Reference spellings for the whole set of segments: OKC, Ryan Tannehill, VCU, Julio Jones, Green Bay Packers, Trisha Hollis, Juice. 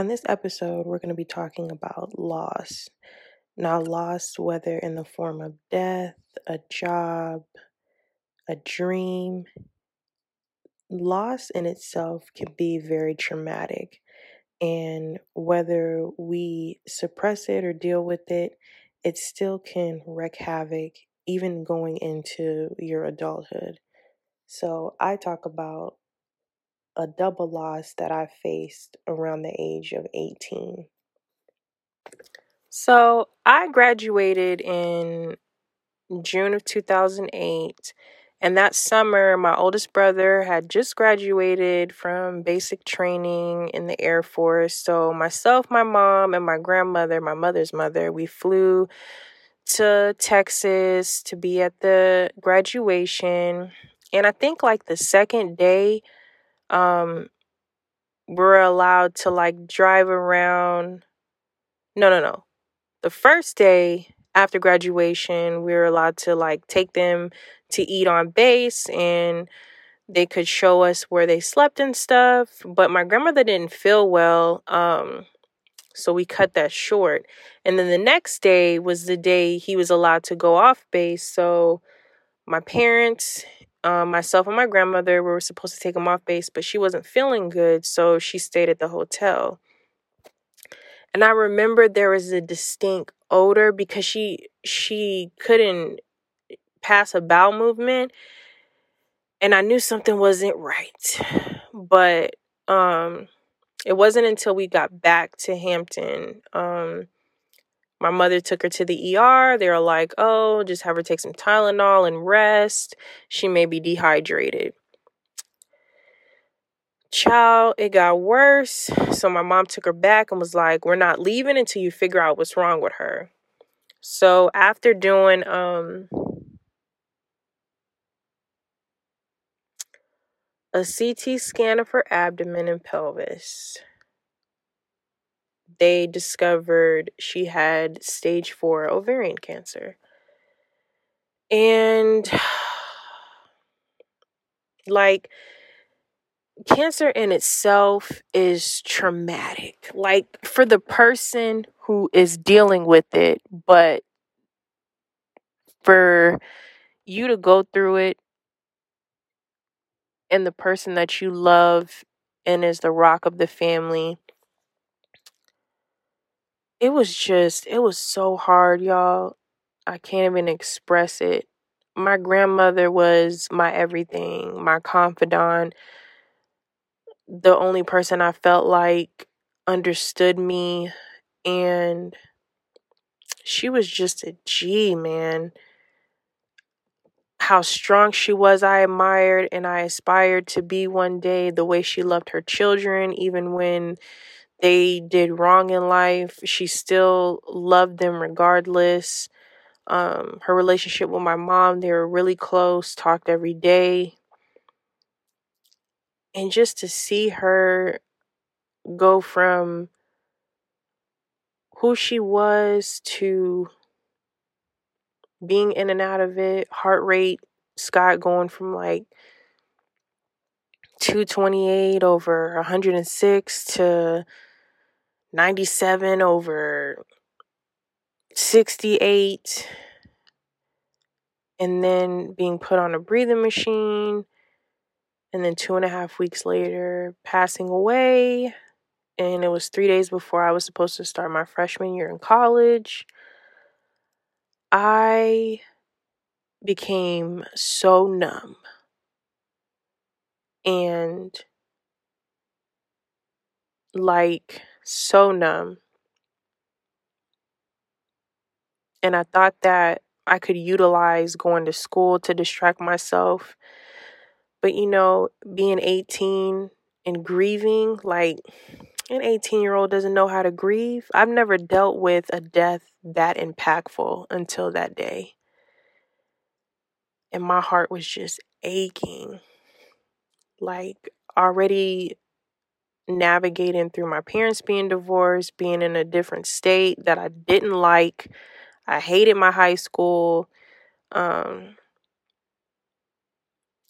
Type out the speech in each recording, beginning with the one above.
On this episode, we're going to be talking about loss. Now, loss, whether in the form of death, a job, a dream, loss in itself can be very traumatic. And whether we suppress it or deal with it, it still can wreak havoc, even going into your adulthood. So I talk about a double loss that I faced around the age of 18. So I graduated in June of 2008. And that summer, my oldest brother had just graduated from basic training in the Air Force. So myself, my mom, and my grandmother, my mother's mother, we flew to Texas to be at the graduation. And I think like the second day, we're allowed to like drive around. No. The first day after graduation, we were allowed to like take them to eat on base, and they could show us where they slept and stuff. But my grandmother didn't feel well, so we cut that short. And then the next day was the day he was allowed to go off base. So my parents, myself and my grandmother, were supposed to take him off base, but she wasn't feeling good, so she stayed at the hotel. And I remember there was a distinct odor because she couldn't pass a bowel movement, and I knew something wasn't right. But it wasn't until we got back to Hampton. My mother took her to the ER. They were like, oh, just have her take some Tylenol and rest. She may be dehydrated. Child, it got worse. So my mom took her back and was like, we're not leaving until you figure out what's wrong with her. So after doing a CT scan of her abdomen and pelvis, they discovered she had stage 4 ovarian cancer. And like, cancer in itself is traumatic, like for the person who is dealing with it, but for you to go through it and the person that you love and is the rock of the family, it was so hard, y'all. I can't even express it. My grandmother was my everything, my confidant, the only person I felt like understood me, and she was just a G, man. How strong she was, I admired, and I aspired to be one day. The way she loved her children, even when they did wrong in life, she still loved them regardless. Her relationship with my mom, they were really close, talked every day. And just to see her go from who she was to being in and out of it, heart rate, Scott, going from like 228 over 106 to 97 over 68. And then being put on a breathing machine. And then 2.5 weeks later, passing away. And it was 3 days before I was supposed to start my freshman year in college. I became so numb. And like, so numb. And I thought that I could utilize going to school to distract myself. But, you know, being 18 and grieving, like, an 18-year-old doesn't know how to grieve. I've never dealt with a death that impactful until that day. And my heart was just aching. Like, already navigating through my parents being divorced, being in a different state that I didn't like. I hated my high school.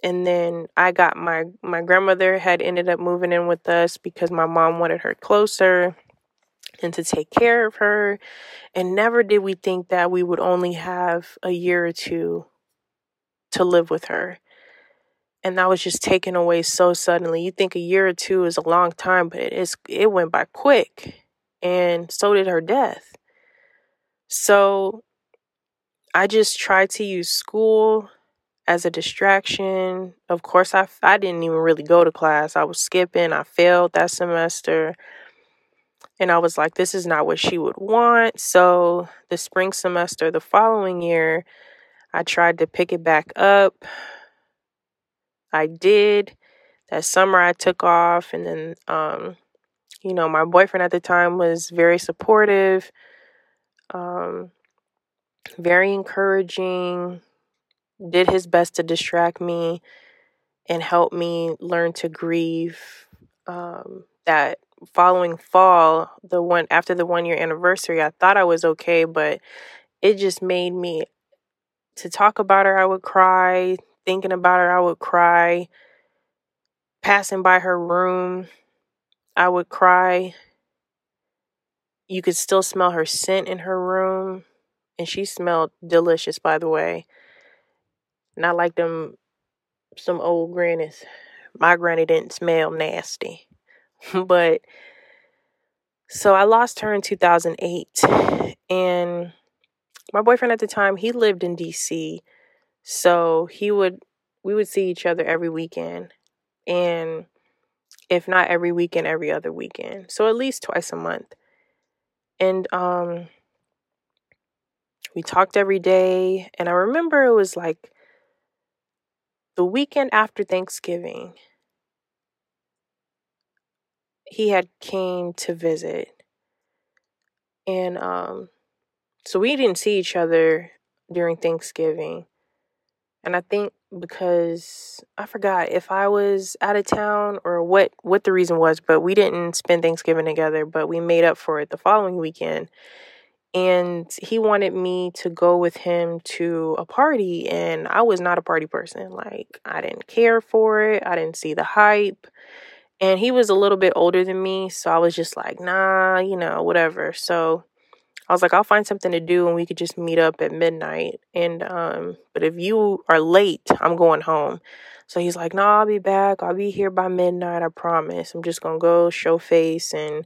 And then I got my grandmother had ended up moving in with us because my mom wanted her closer and to take care of her. And never did we think that we would only have a year or two to live with her. And that was just taken away so suddenly. You think a year or two is a long time, but it went by quick. And so did her death. So I just tried to use school as a distraction. Of course, I didn't even really go to class. I was skipping. I failed that semester. And I was like, this is not what she would want. So the spring semester, the following year, I tried to pick it back up. I did. That summer I took off. And then, my boyfriend at the time was very supportive, very encouraging, did his best to distract me and help me learn to grieve. That following fall, after the 1 year anniversary, I thought I was okay, but it just made me, to talk about her, I would cry. Thinking about her, I would cry. Passing by her room, I would cry. You could still smell her scent in her room. And she smelled delicious, by the way. Not like some old grannies. My granny didn't smell nasty. But, so I lost her in 2008. And my boyfriend at the time, he lived in D.C., so we would see each other every weekend. And if not every weekend, every other weekend. So at least twice a month. And we talked every day. And I remember it was like the weekend after Thanksgiving, he had came to visit. And so we didn't see each other during Thanksgiving. And I think because I forgot if I was out of town or what the reason was, but we didn't spend Thanksgiving together, but we made up for it the following weekend. And he wanted me to go with him to a party, and I was not a party person. Like, I didn't care for it. I didn't see the hype. And he was a little bit older than me, so I was just like, nah, whatever. So I was like, I'll find something to do and we could just meet up at midnight. And, but if you are late, I'm going home. So he's like, no, I'll be back. I'll be here by midnight. I promise. I'm just going to go show face and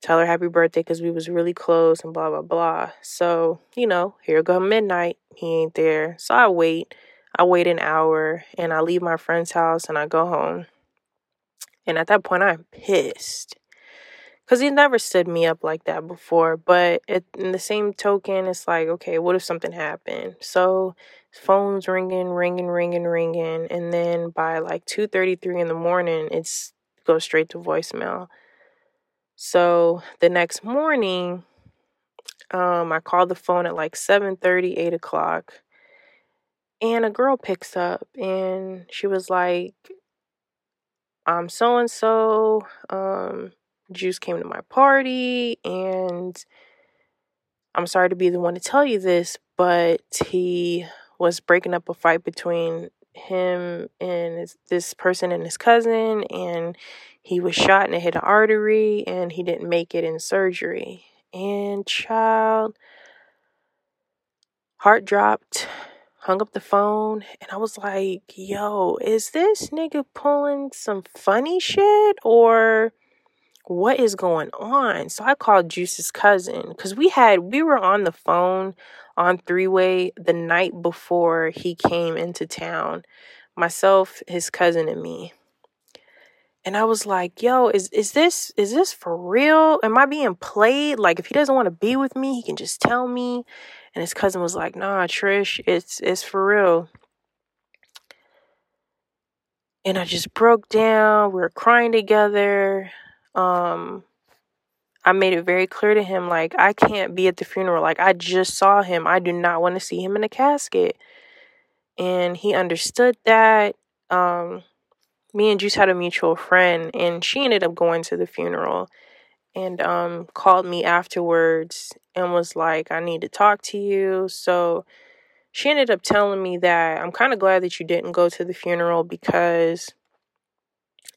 tell her happy birthday because we was really close and blah, blah, blah. So, here go midnight. He ain't there. So I wait. I wait an hour and I leave my friend's house and I go home. And at that point, I'm pissed. Because he never stood me up like that before. But in the same token, it's like, okay, what if something happened? So his phone's ringing. And then by like 2:33 in the morning, it goes straight to voicemail. So the next morning, I called the phone at like 7:30, 8 o'clock. And a girl picks up and she was like, I'm so-and-so, Juice came to my party, and I'm sorry to be the one to tell you this, but he was breaking up a fight between him and this person and his cousin, and he was shot and it hit an artery, and he didn't make it in surgery. And child, heart dropped, hung up the phone, and I was like, yo, is this nigga pulling some funny shit, or what is going on? So I called Juice's cousin because we were on the phone on three-way the night before he came into town. Myself, his cousin, and me. And I was like, yo, is this for real? Am I being played? Like, if he doesn't want to be with me, he can just tell me. And his cousin was like, nah, Trish, it's for real. And I just broke down. We were crying together. I made it very clear to him, like, I can't be at the funeral. Like, I just saw him. I do not want to see him in a casket. And he understood that. Me and Juice had a mutual friend, and she ended up going to the funeral and, called me afterwards and was like, I need to talk to you. So she ended up telling me that I'm kind of glad that you didn't go to the funeral, because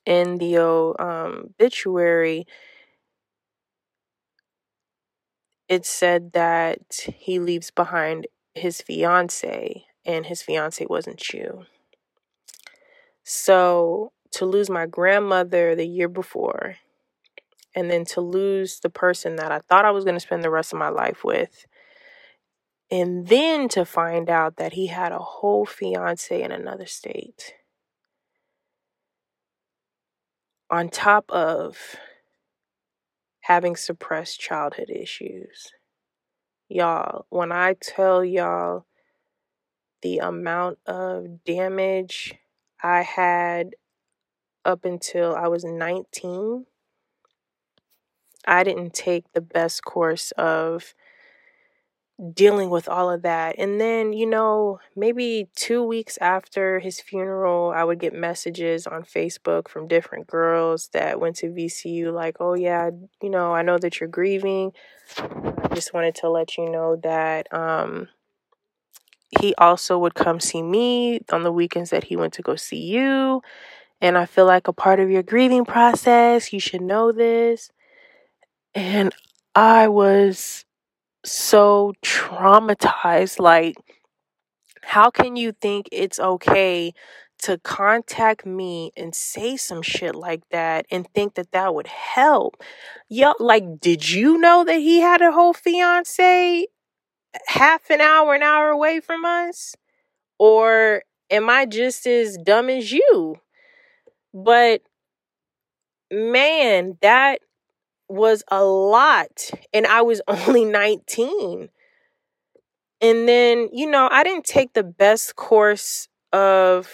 in the obituary, it said that he leaves behind his fiance, and his fiance wasn't you. So to lose my grandmother the year before, and then to lose the person that I thought I was going to spend the rest of my life with, and then to find out that he had a whole fiance in another state, on top of having suppressed childhood issues. Y'all, when I tell y'all the amount of damage I had up until I was 19, I didn't take the best course of dealing with all of that. And then, you know, maybe 2 weeks after his funeral, I would get messages on Facebook from different girls that went to VCU like, oh yeah, you know, I know that you're grieving. I just wanted to let you know that he also would come see me on the weekends that he went to go see you. And I feel like a part of your grieving process, you should know this. And I was so traumatized. Like, how can you think it's okay to contact me and say some shit like that and think that that would help? Yo, like, did you know that he had a whole fiance half an hour away from us? Or am I just as dumb as you? But man, that was a lot, and I was only 19. And then, you know, I didn't take the best course of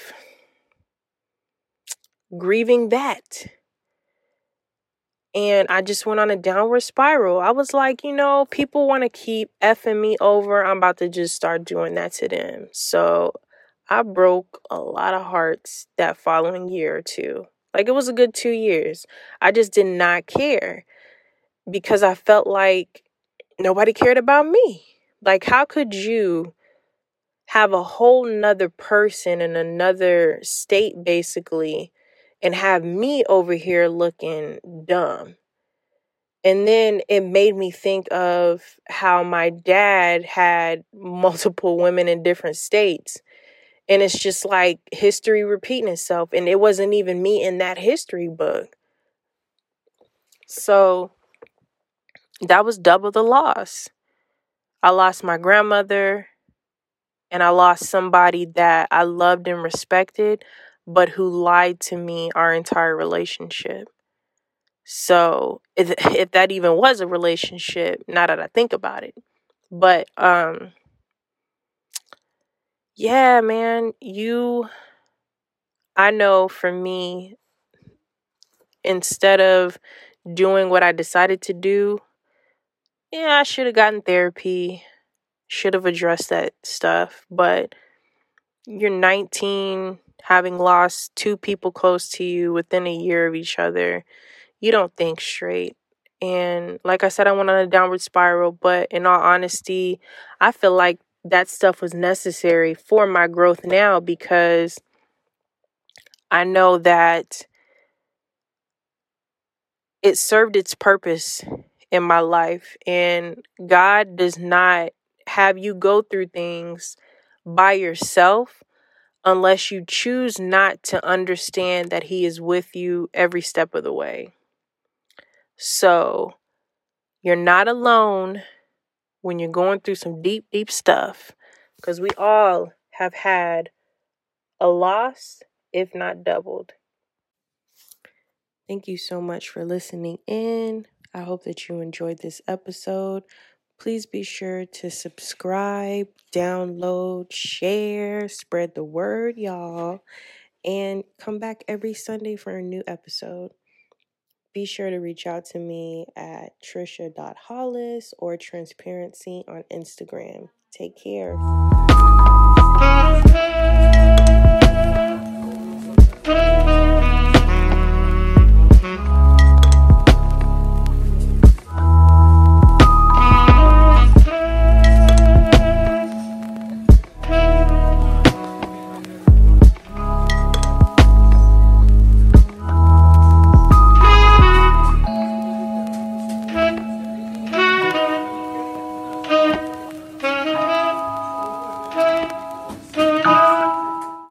grieving that, and I just went on a downward spiral. I was like, you know, people want to keep effing me over, I'm about to just start doing that to them. So I broke a lot of hearts that following year or two. Like, it was a good 2 years. I just did not care, because I felt like nobody cared about me. Like, how could you have a whole nother person in another state, basically, and have me over here looking dumb? And then it made me think of how my dad had multiple women in different states. And it's just like history repeating itself. And it wasn't even me in that history book. So that was double the loss. I lost my grandmother, and I lost somebody that I loved and respected, but who lied to me our entire relationship. So if that even was a relationship, now that I think about it. But yeah, man, I know for me, instead of doing what I decided to do, yeah, I should have gotten therapy, should have addressed that stuff. But you're 19, having lost two people close to you within a year of each other, you don't think straight. And like I said, I went on a downward spiral, but in all honesty, I feel like that stuff was necessary for my growth now, because I know that it served its purpose in my life. And God does not have you go through things by yourself unless you choose not to understand that He is with you every step of the way. So you're not alone when you're going through some deep, deep stuff, because we all have had a loss, if not doubled. Thank you so much for listening in. I hope that you enjoyed this episode. Please be sure to subscribe, download, share, spread the word, y'all, and come back every Sunday for a new episode. Be sure to reach out to me at Trisha.Hollis or Transparency on Instagram. Take care.